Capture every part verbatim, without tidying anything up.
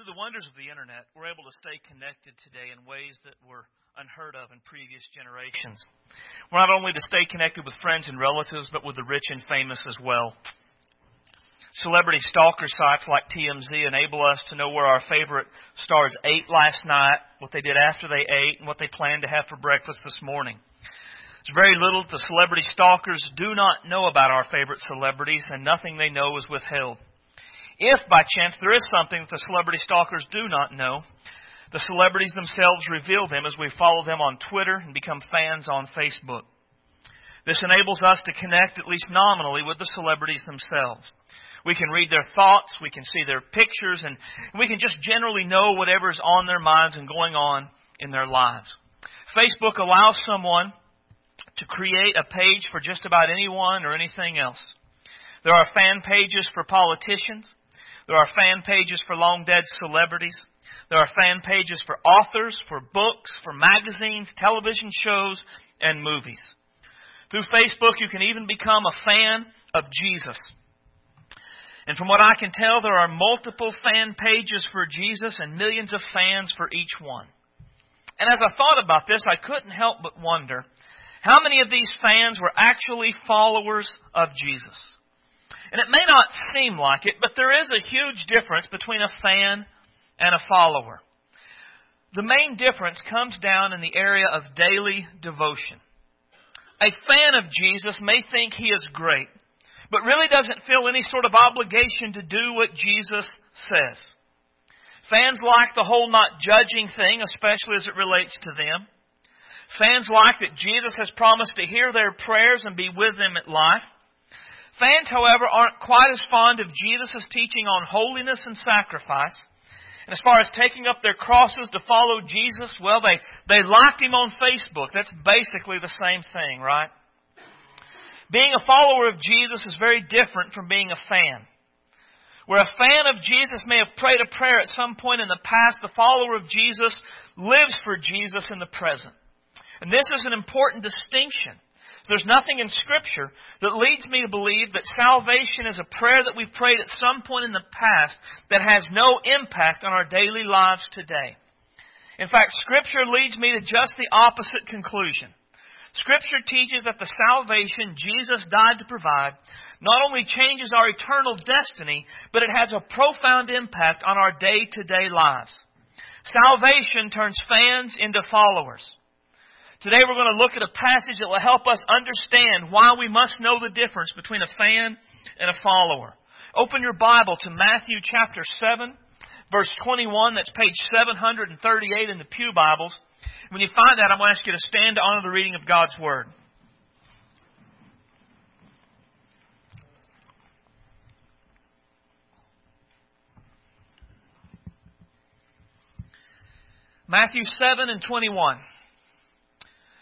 Through the wonders of the internet, we're able to stay connected today in ways that were unheard of in previous generations. We're not only to stay connected with friends and relatives, but with the rich and famous as well. Celebrity stalker sites like T M Z enable us to know where our favorite stars ate last night, what they did after they ate, and what they plan to have for breakfast this morning. There's very little the celebrity stalkers do not know about our favorite celebrities, and nothing they know is withheld. If, by chance, there is something that the celebrity stalkers do not know, the celebrities themselves reveal them as we follow them on Twitter and become fans on Facebook. This enables us to connect, at least nominally, with the celebrities themselves. We can read their thoughts, we can see their pictures, and we can just generally know whatever is on their minds and going on in their lives. Facebook allows someone to create a page for just about anyone or anything else. There are fan pages for politicians. There are fan pages for long-dead celebrities. There are fan pages for authors, for books, for magazines, television shows, and movies. Through Facebook, you can even become a fan of Jesus. And from what I can tell, there are multiple fan pages for Jesus and millions of fans for each one. And as I thought about this, I couldn't help but wonder, how many of these fans were actually followers of Jesus? And it may not seem like it, but there is a huge difference between a fan and a follower. The main difference comes down in the area of daily devotion. A fan of Jesus may think he is great, but really doesn't feel any sort of obligation to do what Jesus says. Fans like the whole not judging thing, especially as it relates to them. Fans like that Jesus has promised to hear their prayers and be with them at life. Fans, however, aren't quite as fond of Jesus' teaching on holiness and sacrifice. And as far as taking up their crosses to follow Jesus, well, they, they liked him on Facebook. That's basically the same thing, right? Being a follower of Jesus is very different from being a fan. Where a fan of Jesus may have prayed a prayer at some point in the past, the follower of Jesus lives for Jesus in the present. And this is an important distinction. There's nothing in Scripture that leads me to believe that salvation is a prayer that we've prayed at some point in the past that has no impact on our daily lives today. In fact, Scripture leads me to just the opposite conclusion. Scripture teaches that the salvation Jesus died to provide not only changes our eternal destiny, but it has a profound impact on our day-to-day lives. Salvation turns fans into followers. Today we're going to look at a passage that will help us understand why we must know the difference between a fan and a follower. Open your Bible to Matthew chapter seven, verse twenty-one. That's page seven thirty-eight in the Pew Bibles. When you find that, I'm going to ask you to stand to honor the reading of God's Word. Matthew seven and twenty-one.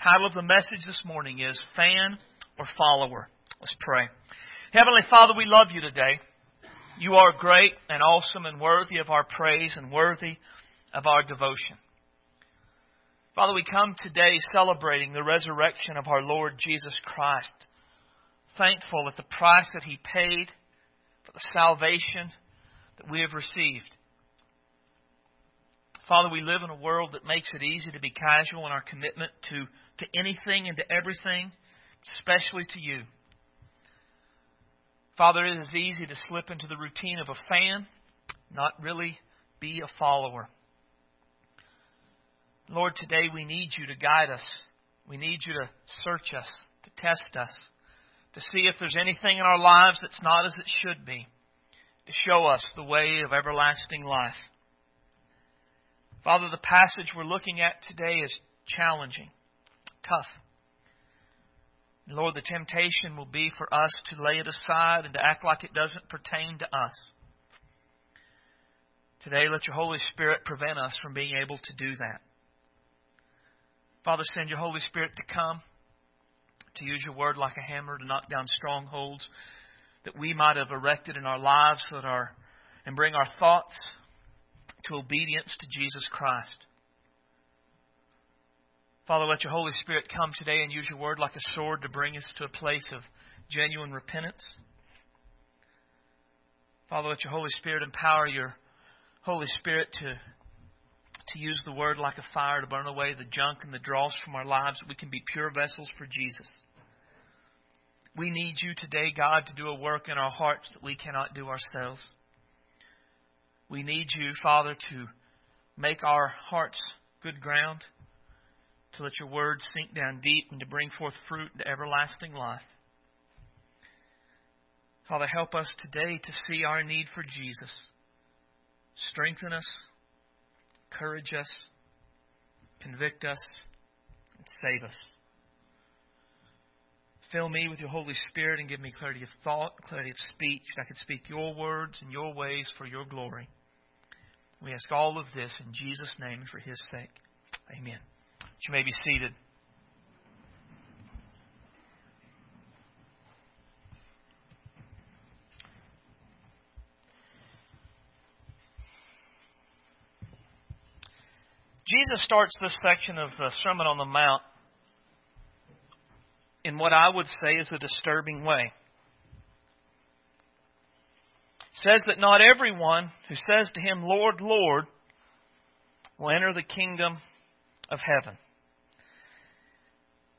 Title of the message this morning is Fan or Follower. Let's pray. Heavenly Father, we love you today. You are great and awesome and worthy of our praise and worthy of our devotion. Father, we come today celebrating the resurrection of our Lord Jesus Christ, thankful at the price that He paid for the salvation that we have received. Father, we live in a world that makes it easy to be casual in our commitment to, to anything and to everything, especially to you. Father, it is easy to slip into the routine of a fan, not really be a follower. Lord, today we need you to guide us. We need you to search us, to test us, to see if there's anything in our lives that's not as it should be, to show us the way of everlasting life. Father, the passage we're looking at today is challenging, tough. Lord, the temptation will be for us to lay it aside and to act like it doesn't pertain to us. Today, let your Holy Spirit prevent us from being able to do that. Father, send your Holy Spirit to come, to use your word like a hammer to knock down strongholds that we might have erected in our lives, that our, and bring our thoughts to obedience to Jesus Christ. Father, let your Holy Spirit come today and use your word like a sword to bring us to a place of genuine repentance. Father, let your Holy Spirit empower your Holy Spirit to, to use the word like a fire to burn away the junk and the dross from our lives, that we can be pure vessels for Jesus. We need you today, God, to do a work in our hearts that we cannot do ourselves. We need you, Father, to make our hearts good ground, to let your word sink down deep and to bring forth fruit into everlasting life. Father, help us today to see our need for Jesus. Strengthen us, encourage us, convict us, and save us. Fill me with your Holy Spirit and give me clarity of thought, clarity of speech, that I could speak your words and your ways for your glory. We ask all of this in Jesus' name and for His sake. Amen. You may be seated. Jesus starts this section of the Sermon on the Mount in what I would say is a disturbing way. It says that not everyone who says to Him, "Lord, Lord," will enter the kingdom of heaven.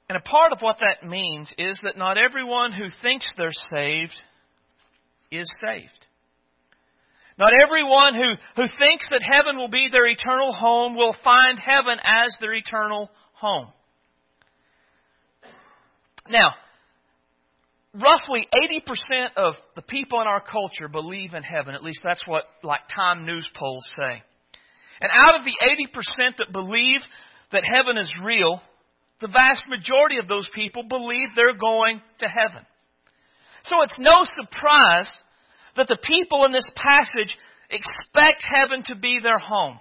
And a part of what that means is that not everyone who thinks they're saved is saved. Not everyone who, who thinks that heaven will be their eternal home will find heaven as their eternal home. Now, roughly eighty percent of the people in our culture believe in heaven. At least that's what like Time News polls say. And out of the eighty percent that believe that heaven is real, the vast majority of those people believe they're going to heaven. So it's no surprise that the people in this passage expect heaven to be their home.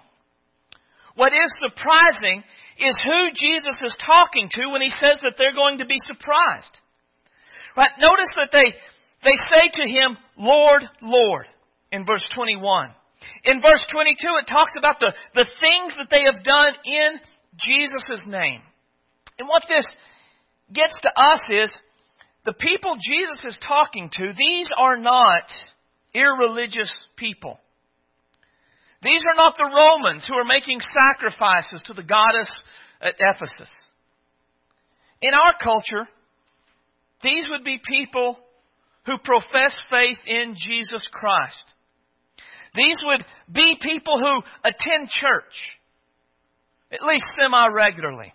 What is surprising is who Jesus is talking to when He says that they're going to be surprised. Right? Notice that they, they say to Him, "Lord, Lord," in verse twenty-one. In verse twenty-two, it talks about the, the things that they have done in Jesus' name. And what this gets to us is the people Jesus is talking to, these are not irreligious people. These are not the Romans who are making sacrifices to the goddess at Ephesus. In our culture, these would be people who profess faith in Jesus Christ. These would be people who attend church, at least semi-regularly.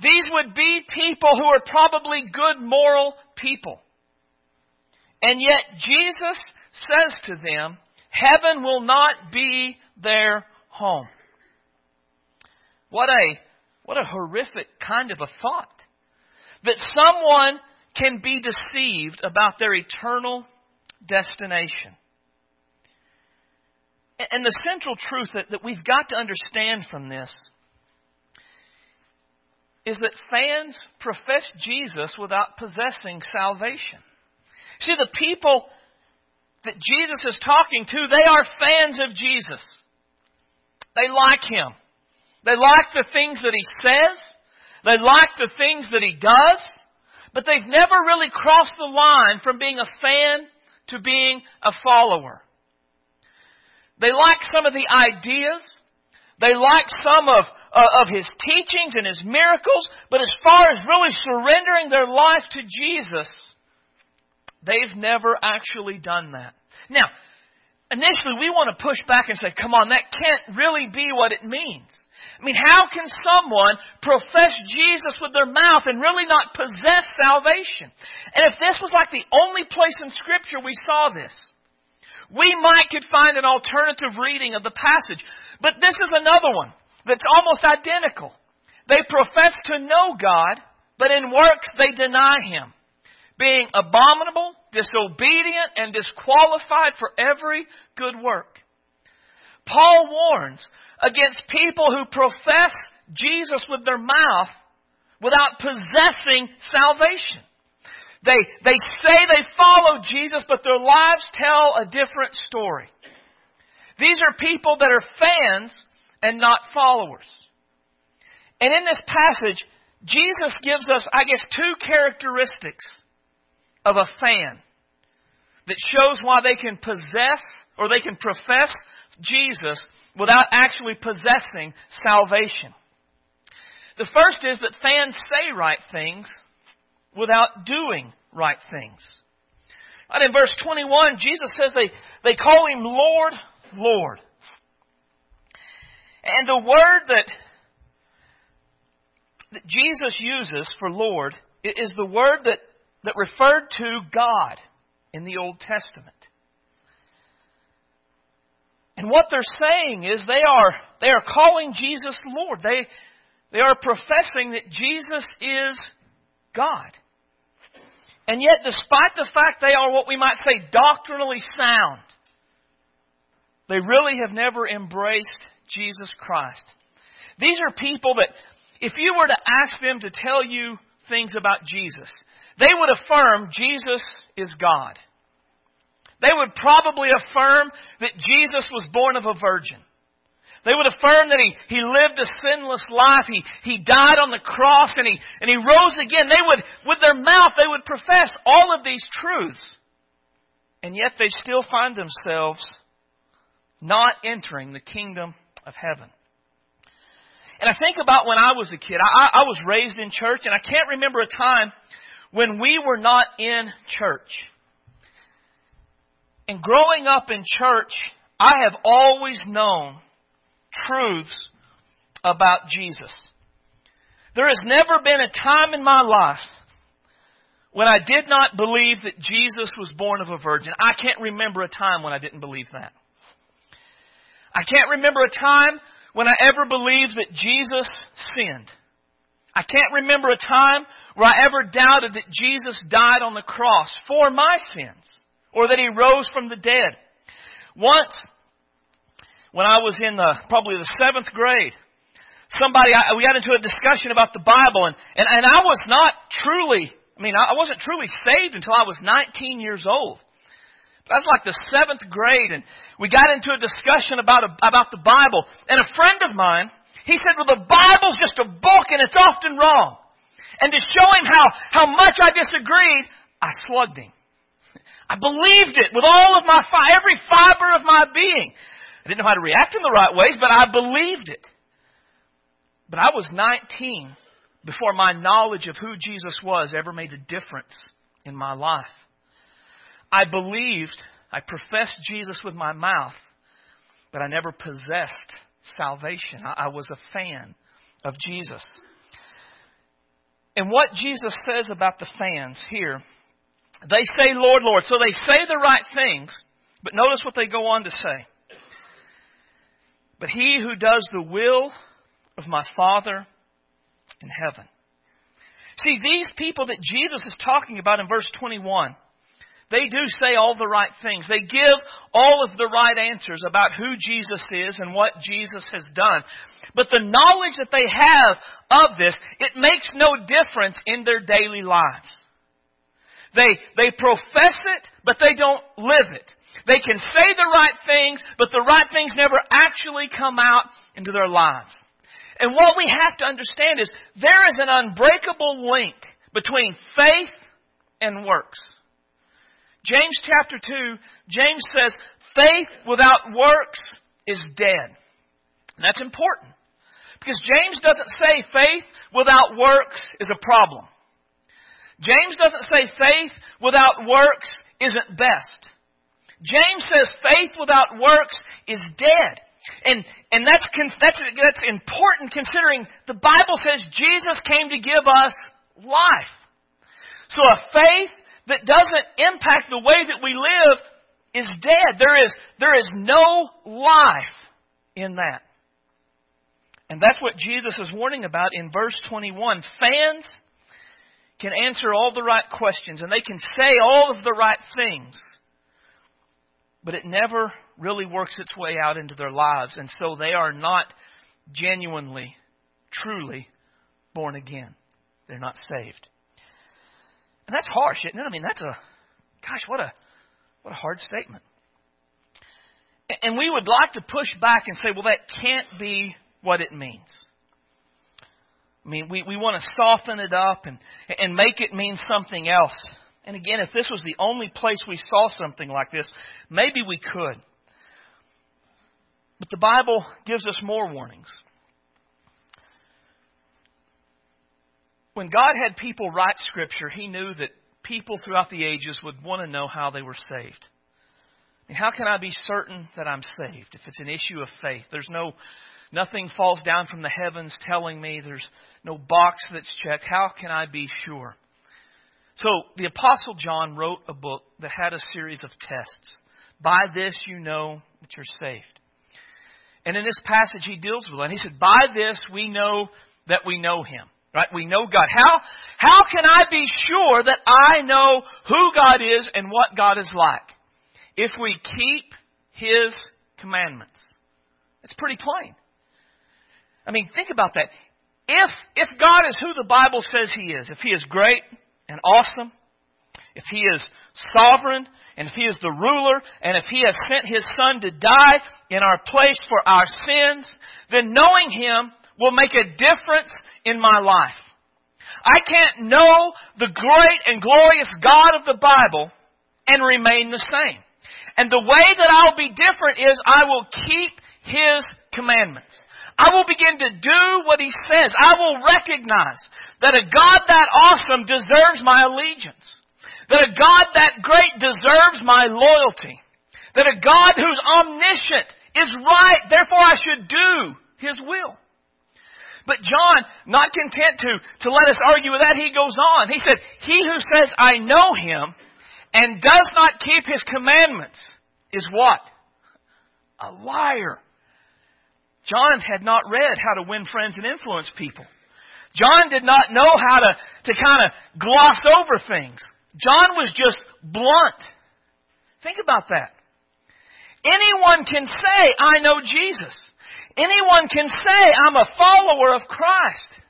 These would be people who are probably good moral people. And yet Jesus says to them, heaven will not be their home. What a, what a horrific kind of a thought. That someone can be deceived about their eternal destination. And the central truth that, that we've got to understand from this is that fans profess Jesus without possessing salvation. See, the people that Jesus is talking to, they are fans of Jesus. They like Him. They like the things that He says. They like the things that He does. But they've never really crossed the line from being a fan to being a follower. They like some of the ideas. They like some of, uh, of His teachings and His miracles. But as far as really surrendering their life to Jesus, they've never actually done that. Now, initially we want to push back and say, come on, that can't really be what it means. I mean, how can someone profess Jesus with their mouth and really not possess salvation? And if this was like the only place in Scripture we saw this, we might could find an alternative reading of the passage. But this is another one that's almost identical. They profess to know God, but in works they deny Him, being abominable, disobedient, and disqualified for every good work. Paul warns against people who profess Jesus with their mouth without possessing salvation. They, they say they follow Jesus, but their lives tell a different story. These are people that are fans and not followers. And in this passage, Jesus gives us, I guess, two characteristics of a fan that shows why they can possess or they can profess Jesus without actually possessing salvation. The first is that fans say right things without doing right things. And in verse twenty-one, Jesus says they, they call Him Lord, Lord. And the word that, that Jesus uses for Lord is the word that, that referred to God in the Old Testament. And what they're saying is they are they are calling Jesus Lord. They, they are professing that Jesus is God. And yet, despite the fact they are what we might say doctrinally sound, they really have never embraced Jesus Christ. These are people that, if you were to ask them to tell you things about Jesus, they would affirm Jesus is God. They would probably affirm that Jesus was born of a virgin. They would affirm that He, he lived a sinless life. He, he died on the cross and he, and he rose again. They would, with their mouth, they would profess all of these truths. And yet they still find themselves not entering the kingdom of heaven. And I think about when I was a kid. I, I was raised in church, and I can't remember a time when we were not in church. And growing up in church, I have always known truths about Jesus. There has never been a time in my life when I did not believe that Jesus was born of a virgin. I can't remember a time when I didn't believe that. I can't remember a time when I ever believed that Jesus sinned. I can't remember a time where I ever doubted that Jesus died on the cross for my sins, or that He rose from the dead. Once, when I was in the, probably the seventh grade, somebody, I, we got into a discussion about the Bible, and, and, and I was not truly, I mean, I wasn't truly saved until I was nineteen years old. That's like the seventh grade, and we got into a discussion about a, about the Bible. And a friend of mine, he said, well, the Bible's just a book, and it's often wrong. And to show him how, how much I disagreed, I slugged him. I believed it with all of my, fi- every fiber of my being. I didn't know how to react in the right ways, but I believed it. But I was nineteen before my knowledge of who Jesus was ever made a difference in my life. I believed, I professed Jesus with my mouth, but I never possessed salvation. I, I was a fan of Jesus. And what Jesus says about the fans here, they say, Lord, Lord. So they say the right things, but notice what they go on to say. But he who does the will of my Father in heaven. See, these people that Jesus is talking about in verse twenty-one, they do say all the right things. They give all of the right answers about who Jesus is and what Jesus has done. But the knowledge that they have of this, it makes no difference in their daily lives. They they profess it, but they don't live it. They can say the right things, but the right things never actually come out into their lives. And what we have to understand is there is an unbreakable link between faith and works. James chapter two, James says, faith without works is dead. And that's important, because James doesn't say faith without works is a problem. James doesn't say faith without works isn't best. James says faith without works is dead. And, and that's, that's, that's important, considering the Bible says Jesus came to give us life. So a faith that doesn't impact the way that we live is dead. There is, there is no life in that. And that's what Jesus is warning about in verse twenty-one. Fans can answer all the right questions, and they can say all of the right things, but it never really works its way out into their lives. And so they are not genuinely, truly born again. They're not saved. And that's harsh, isn't it? I mean, that's a, gosh, what a, what a hard statement. And we would like to push back and say, well, that can't be what it means. I mean, we, we want to soften it up and, and make it mean something else. And again, if this was the only place we saw something like this, maybe we could. But the Bible gives us more warnings. When God had people write Scripture, He knew that people throughout the ages would want to know how they were saved. And how can I be certain that I'm saved if it's an issue of faith? There's no, nothing falls down from the heavens telling me. There's no box that's checked. How can I be sure? So the Apostle John wrote a book that had a series of tests. By this you know that you're saved. And in this passage he deals with it. And he said, by this we know that we know Him. Right? We know God. How, how can I be sure that I know who God is and what God is like? If we keep His commandments. It's pretty plain. I mean, think about that. If, if God is who the Bible says He is, if He is great and awesome, if He is sovereign, and if He is the ruler, and if He has sent His Son to die in our place for our sins, then knowing Him will make a difference in my life. I can't know the great and glorious God of the Bible and remain the same. And the way that I'll be different is I will keep His commandments. I will begin to do what He says. I will recognize that a God that awesome deserves my allegiance. That a God that great deserves my loyalty. That a God who's omniscient is right. Therefore, I should do His will. But John, not content to, to let us argue with that, he goes on. He said, he who says, I know Him, and does not keep His commandments is what? A liar. John had not read how to win friends and influence people. John did not know how to, to kind of gloss over things. John was just blunt. Think about that. Anyone can say, I know Jesus. Anyone can say, I'm a follower of Christ.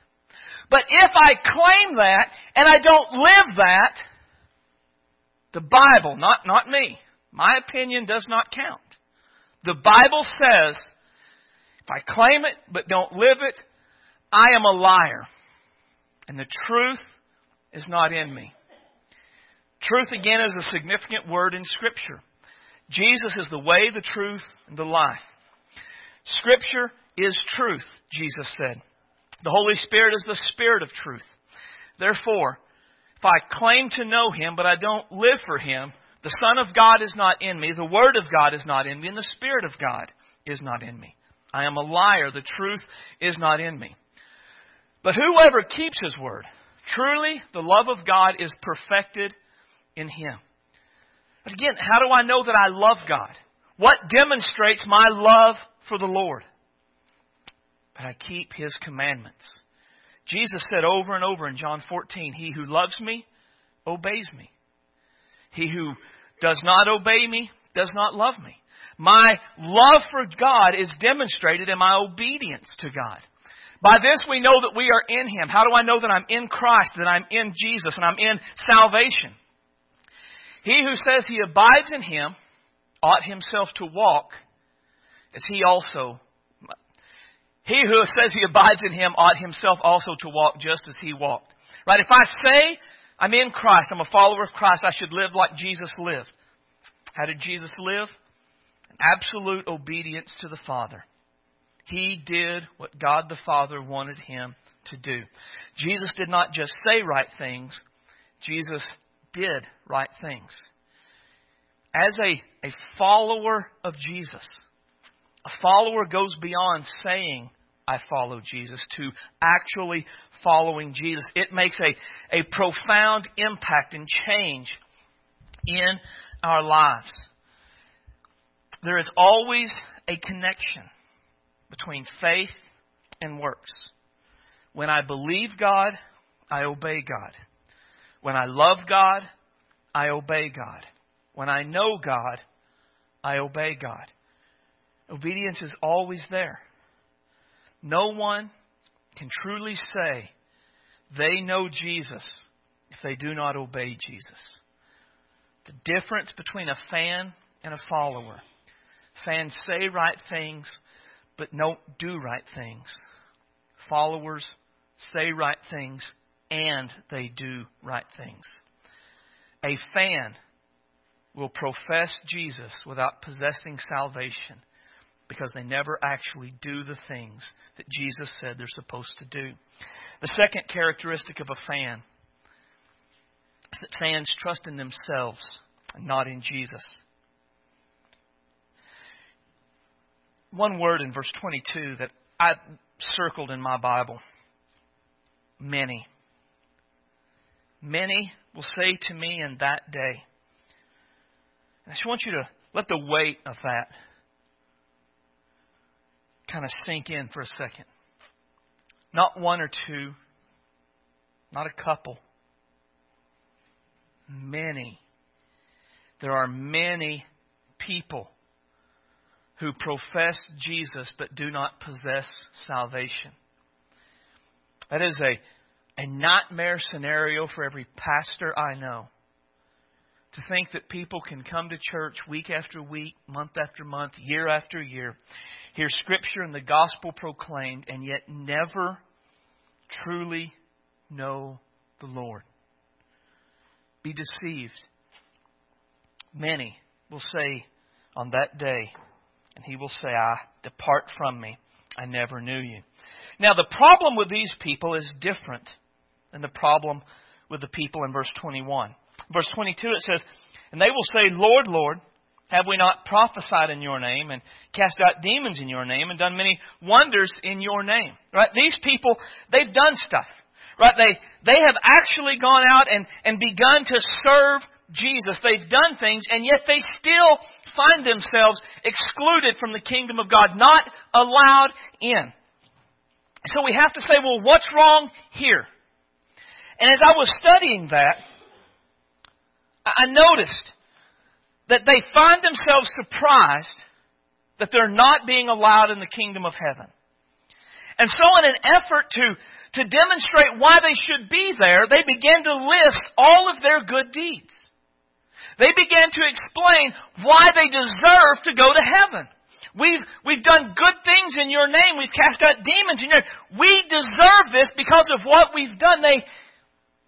But if I claim that and I don't live that, the Bible, not, not me, my opinion does not count. The Bible says, if I claim it but don't live it, I am a liar. And the truth is not in me. Truth, again, is a significant word in Scripture. Jesus is the way, the truth, and the life. Scripture is truth, Jesus said. The Holy Spirit is the Spirit of truth. Therefore, if I claim to know Him, but I don't live for Him, the Son of God is not in me, the Word of God is not in me, and the Spirit of God is not in me. I am a liar. The truth is not in me. But whoever keeps His Word, truly the love of God is perfected in Him. But again, how do I know that I love God? What demonstrates my love for the Lord? But I keep His commandments. Jesus said over and over in John fourteen, he who loves me, obeys me. He who does not obey me, does not love me. My love for God is demonstrated in my obedience to God. By this we know that we are in Him. How do I know that I'm in Christ, that I'm in Jesus, and I'm in salvation? He who says he abides in Him ought himself to walk as he also He who says he abides in Him ought himself also to walk just as He walked. Right? If I say I'm in Christ, I'm a follower of Christ, I should live like Jesus lived. How did Jesus live? An absolute obedience to the Father. He did what God the Father wanted Him to do. Jesus did not just say right things. Jesus did right things. As a, a follower of Jesus, a follower goes beyond saying, I follow Jesus, to actually following Jesus. It makes a, a profound impact and change in our lives. There is always a connection between faith and works. When I believe God, I obey God. When I love God, I obey God. When I know God, I obey God. Obedience is always there. No one can truly say they know Jesus if they do not obey Jesus. The difference between a fan and a follower. Fans say right things, but don't do right things. Followers say right things, and they do right things. A fan will profess Jesus without possessing salvation because they never actually do the things that Jesus said they're supposed to do. The second characteristic of a fan is that fans trust in themselves and not in Jesus. One word in verse twenty-two that I circled in my Bible. Many. Many will say to me in that day. I just want you to let the weight of that kind of sink in for a second. Not one or two. Not a couple. Many. There are many people who profess Jesus but do not possess salvation. That is a, a nightmare scenario for every pastor I know. To think that people can come to church week after week, month after month, year after year, hear Scripture and the Gospel proclaimed, and yet never truly know the Lord. Be deceived. Many will say on that day, and he will say, "Ah, depart from me, I never knew you." Now, the problem with these people is different than the problem with the people in verse twenty-one. Verse twenty-two, it says, "And they will say, Lord, Lord, have we not prophesied in your name and cast out demons in your name and done many wonders in your name?" Right? These people, they've done stuff. Right? They they have actually gone out and, and begun to serve Jesus. They've done things, and yet they still find themselves excluded from the kingdom of God, not allowed in. So we have to say, well, what's wrong here? And as I was studying that, I noticed that they find themselves surprised that they're not being allowed in the kingdom of heaven. And so in an effort to, to demonstrate why they should be there, they began to list all of their good deeds. They began to explain why they deserve to go to heaven. We've, we've done good things in your name. We've cast out demons in your name. We deserve this because of what we've done. They,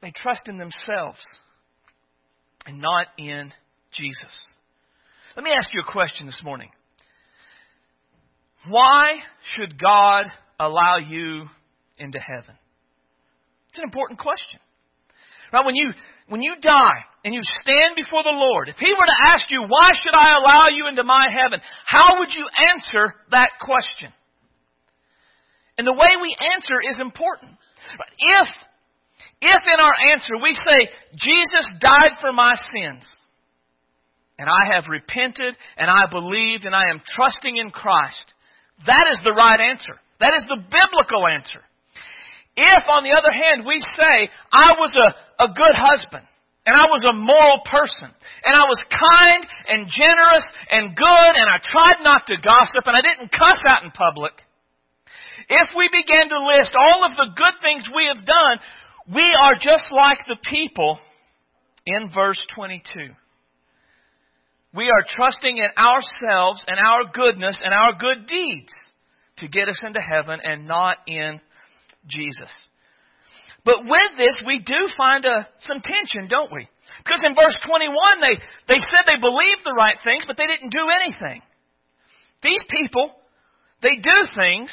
they trust in themselves and not in Jesus. Let me ask you a question this morning. Why should God allow you into heaven? It's an important question. Right? When you, when you die and you stand before the Lord, if He were to ask you, "Why should I allow you into my heaven?" how would you answer that question? And the way we answer is important. If If in our answer we say, "Jesus died for my sins, and I have repented, and I believed, and I am trusting in Christ," that is the right answer. That is the biblical answer. If, on the other hand, we say, "I was a, a good husband, and I was a moral person, and I was kind and generous and good, and I tried not to gossip, and I didn't cuss out in public," if we began to list all of the good things we have done, we are just like the people in verse twenty-two. We are trusting in ourselves and our goodness and our good deeds to get us into heaven and not in Jesus. But with this, we do find a, some tension, don't we? Because in verse twenty-one, they, they said they believed the right things, but they didn't do anything. These people, they do things,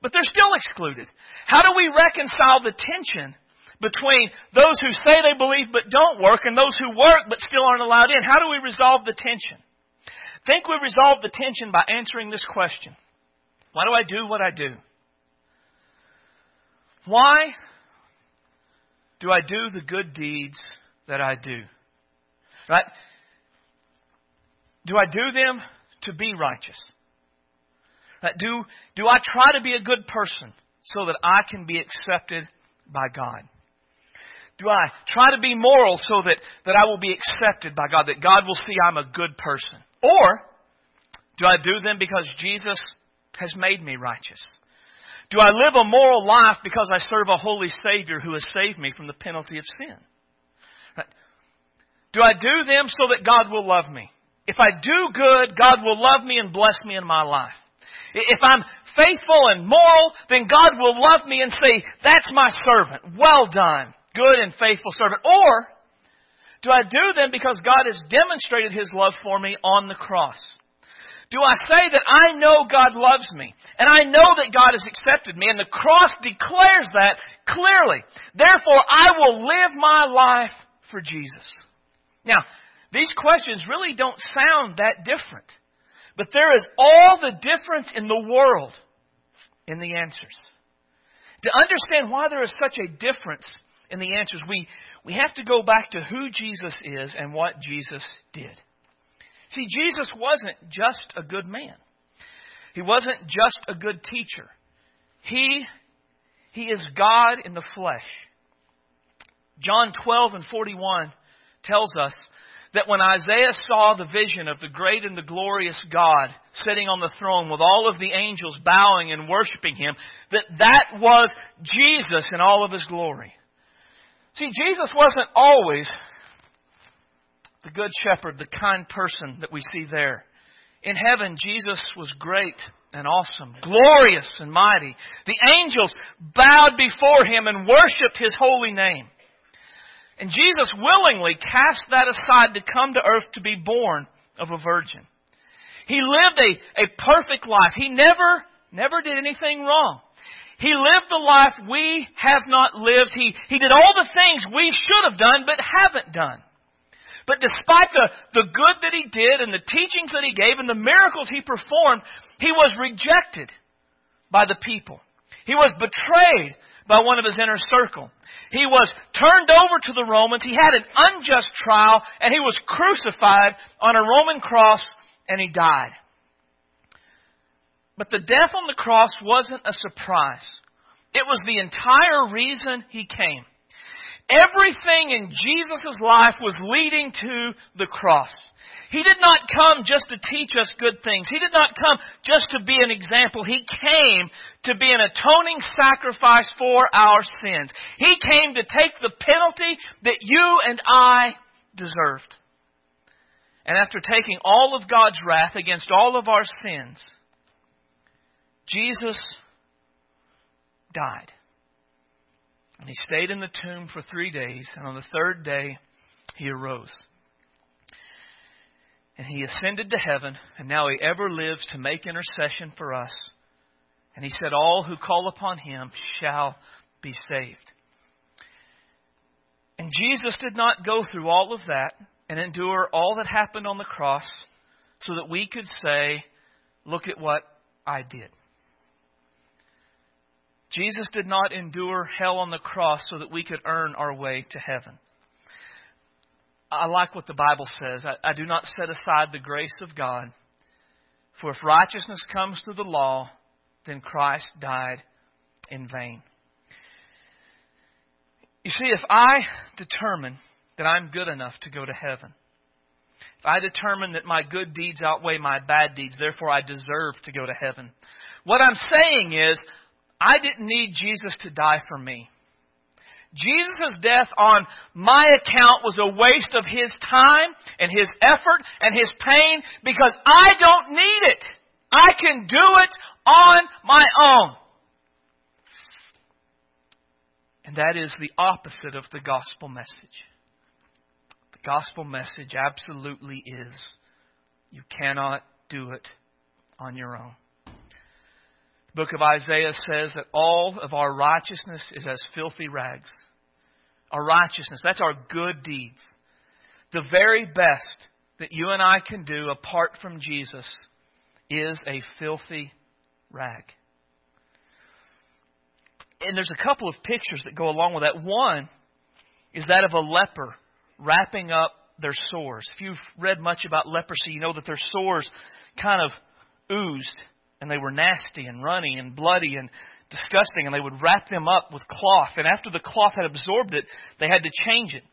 but they're still excluded. How do we reconcile the tension between those who say they believe but don't work and those who work but still aren't allowed in? How do we resolve the tension? I think we resolve the tension by answering this question. Why do I do what I do? Why do I do the good deeds that I do? Right? Do I do them to be righteous? Right? Do, do I try to be a good person so that I can be accepted by God? Do I try to be moral so that, that I will be accepted by God, that God will see I'm a good person? Or Do I do them because Jesus has made me righteous? Do I live a moral life because I serve a holy Savior who has saved me from the penalty of sin? Right. Do I do them so that God will love me? If I do good, God will love me and bless me in my life. If I'm faithful and moral, then God will love me and say, that's my servant. Well done, good and faithful servant. Or do I do them because God has demonstrated His love for me on the cross? Do I say that I know God loves me and I know that God has accepted me and the cross declares that clearly. Therefore, I will live my life for Jesus. Now, these questions really don't sound that different, but there is all the difference in the world in the answers. To understand why there is such a difference in the answers, we, we have to go back to who Jesus is and what Jesus did. See, Jesus wasn't just a good man. He wasn't just a good teacher. He, he is God in the flesh. John twelve and forty-one tells us that when Isaiah saw the vision of the great and the glorious God sitting on the throne with all of the angels bowing and worshiping Him, that that was Jesus in all of His glory. See, Jesus wasn't always the good shepherd, the kind person that we see there. In heaven, Jesus was great and awesome, glorious and mighty. The angels bowed before Him and worshipped His holy name. And Jesus willingly cast that aside to come to earth to be born of a virgin. He lived a, a perfect life. He never, never did anything wrong. He lived the life we have not lived. He, he did all the things we should have done but haven't done. But despite the, the good that He did and the teachings that He gave and the miracles He performed, He was rejected by the people. He was betrayed by one of His inner circle. He was turned over to the Romans. He had an unjust trial, and He was crucified on a Roman cross, and He died. But the death on the cross wasn't a surprise. It was the entire reason He came. Everything in Jesus' life was leading to the cross. He did not come just to teach us good things. He did not come just to be an example. He came to be an atoning sacrifice for our sins. He came to take the penalty that you and I deserved. And after taking all of God's wrath against all of our sins, Jesus died. And He stayed in the tomb for three days, and on the third day, He arose. And He ascended to heaven, and now He ever lives to make intercession for us. And He said, all who call upon Him shall be saved. And Jesus did not go through all of that and endure all that happened on the cross so that we could say, look at what I did. Jesus did not endure hell on the cross so that we could earn our way to heaven. I like what the Bible says. I, I do not set aside the grace of God. For if righteousness comes through the law, then Christ died in vain. You see, if I determine that I'm good enough to go to heaven, if I determine that my good deeds outweigh my bad deeds, therefore I deserve to go to heaven, what I'm saying is, I didn't need Jesus to die for me. Jesus' death on my account was a waste of His time and His effort and His pain because I don't need it. I can do it on my own. And that is the opposite of the gospel message. The gospel message absolutely is you cannot do it on your own. The book of Isaiah says that all of our righteousness is as filthy rags. Our righteousness, that's our good deeds. The very best that you and I can do apart from Jesus is a filthy rag. And there's a couple of pictures that go along with that. One is that of a leper wrapping up their sores. If you've read much about leprosy, you know that their sores kind of oozed. And they were nasty and runny and bloody and disgusting. And they would wrap them up with cloth. And after the cloth had absorbed it, they had to change it.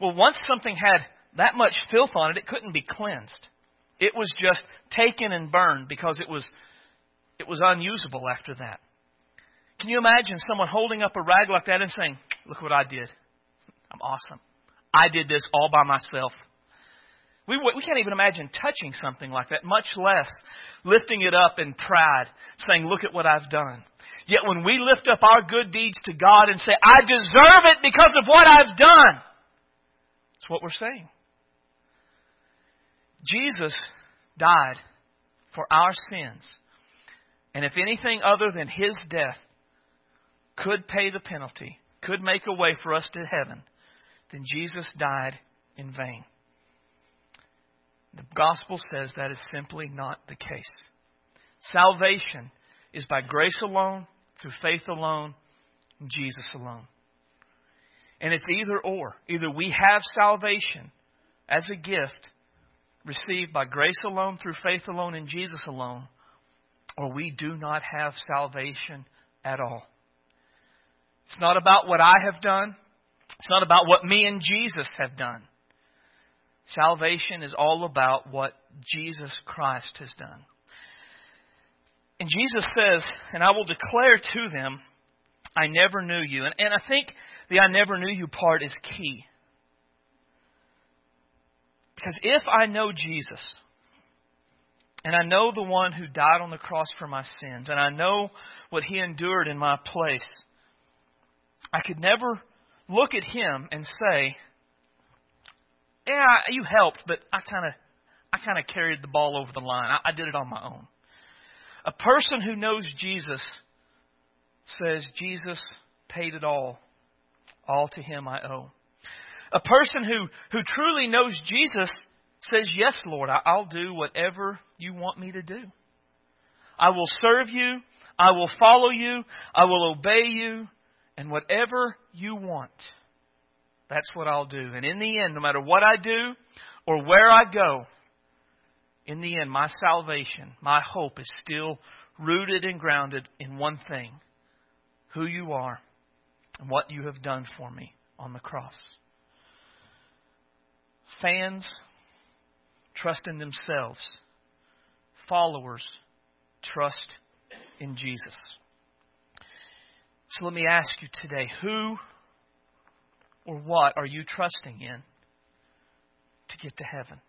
Well, once something had that much filth on it, it couldn't be cleansed. It was just taken and burned because it was it was unusable after that. Can you imagine someone holding up a rag like that and saying, "Look what I did. I'm awesome. I did this all by myself." We, we can't even imagine touching something like that, much less lifting it up in pride, saying, "Look at what I've done." Yet when we lift up our good deeds to God and say, "I deserve it because of what I've done," that's what we're saying. Jesus died for our sins. And if anything other than His death could pay the penalty, could make a way for us to heaven, then Jesus died in vain. The gospel says that is simply not the case. Salvation is by grace alone, through faith alone, and Jesus alone. And it's either or. Either we have salvation as a gift received by grace alone, through faith alone, and Jesus alone, or we do not have salvation at all. It's not about what I have done. It's not about what me and Jesus have done. Salvation is all about what Jesus Christ has done. And Jesus says, "And I will declare to them, I never knew you." And, and I think the "I never knew you" part is key. Because if I know Jesus, and I know the one who died on the cross for my sins, and I know what He endured in my place, I could never look at Him and say, "Yeah, you helped, but I kind of I kind of carried the ball over the line. I, I did it on my own." A person who knows Jesus says, "Jesus paid it all. All to Him I owe." A person who, who truly knows Jesus says, "Yes, Lord, I'll do whatever you want me to do. I will serve you. I will follow you. I will obey you. And whatever you want, that's what I'll do. And in the end, no matter what I do or where I go, in the end, my salvation, my hope is still rooted and grounded in one thing: who you are and what you have done for me on the cross." Fans trust in themselves. Followers trust in Jesus. So let me ask you today, who or what are you trusting in to get to heaven?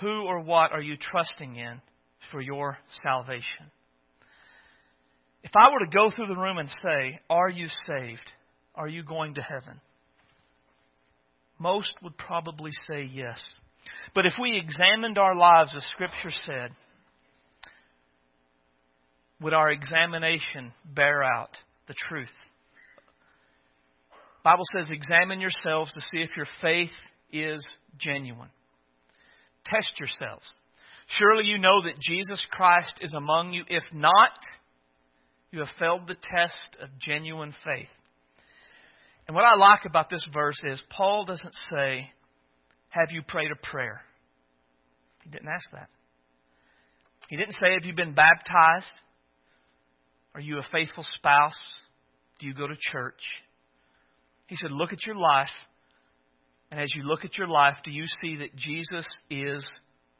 Who or what are you trusting in for your salvation? If I were to go through the room and say, "Are you saved? Are you going to heaven?" most would probably say yes. But if we examined our lives, as Scripture said, would our examination bear out the truth? The Bible says, "Examine yourselves to see if your faith is genuine." Test yourselves. Surely you know that Jesus Christ is among you. If not, you have failed the test of genuine faith. And what I like about this verse is Paul doesn't say, "Have you prayed a prayer?" He didn't ask that. He didn't say, "Have you been baptized? Are you a faithful spouse? Do you go to church?" He said, "Look at your life. And as you look at your life, do you see that Jesus is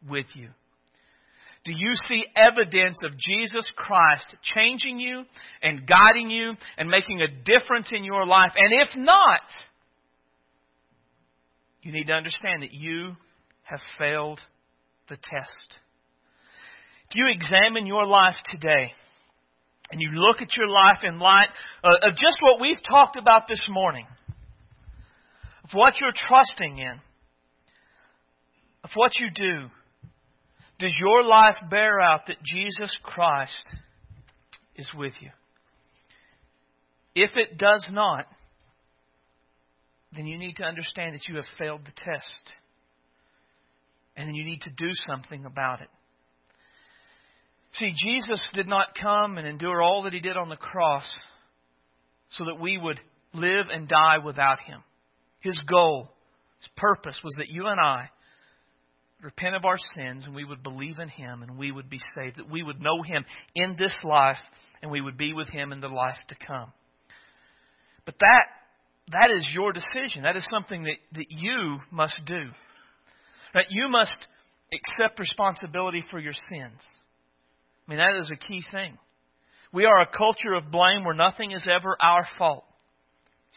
with you? Do you see evidence of Jesus Christ changing you and guiding you and making a difference in your life? And if not, you need to understand that you have failed the test." If you examine your life today and you look at your life in light of just what we've talked about this morning, of what you're trusting in, of what you do, does your life bear out that Jesus Christ is with you? If it does not, then you need to understand that you have failed the test. And then you need to do something about it. See, Jesus did not come and endure all that He did on the cross so that we would live and die without Him. His goal, His purpose was that you and I repent of our sins and we would believe in Him and we would be saved, that we would know Him in this life and we would be with Him in the life to come. But that that is your decision. That is something that, that you must do. That you must accept responsibility for your sins. I mean, that is a key thing. We are a culture of blame where nothing is ever our fault.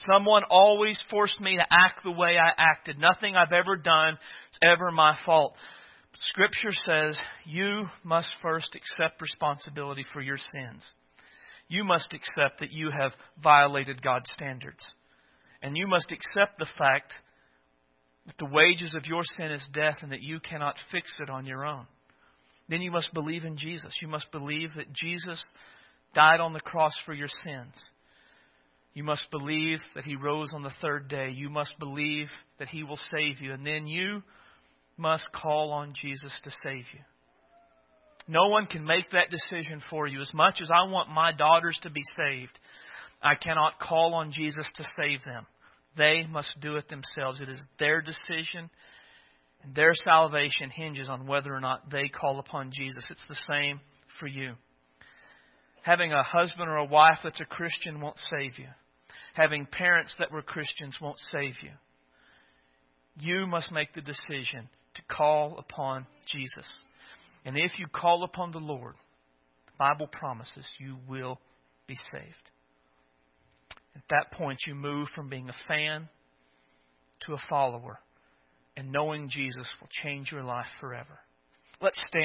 Someone always forced me to act the way I acted. Nothing I've ever done is ever my fault. Scripture says you must first accept responsibility for your sins. You must accept that you have violated God's standards. And you must accept the fact that the wages of your sin is death and that you cannot fix it on your own. Then you must believe in Jesus. You must believe that Jesus died on the cross for your sins. You must believe that He rose on the third day. You must believe that He will save you. And then you must call on Jesus to save you. No one can make that decision for you. As much as I want my daughters to be saved, I cannot call on Jesus to save them. They must do it themselves. It is their decision, and their salvation hinges on whether or not they call upon Jesus. It's the same for you. Having a husband or a wife that's a Christian won't save you. Having parents that were Christians won't save you. You must make the decision to call upon Jesus. And if you call upon the Lord, the Bible promises you will be saved. At that point, you move from being a fan to a follower. And knowing Jesus will change your life forever. Let's stand.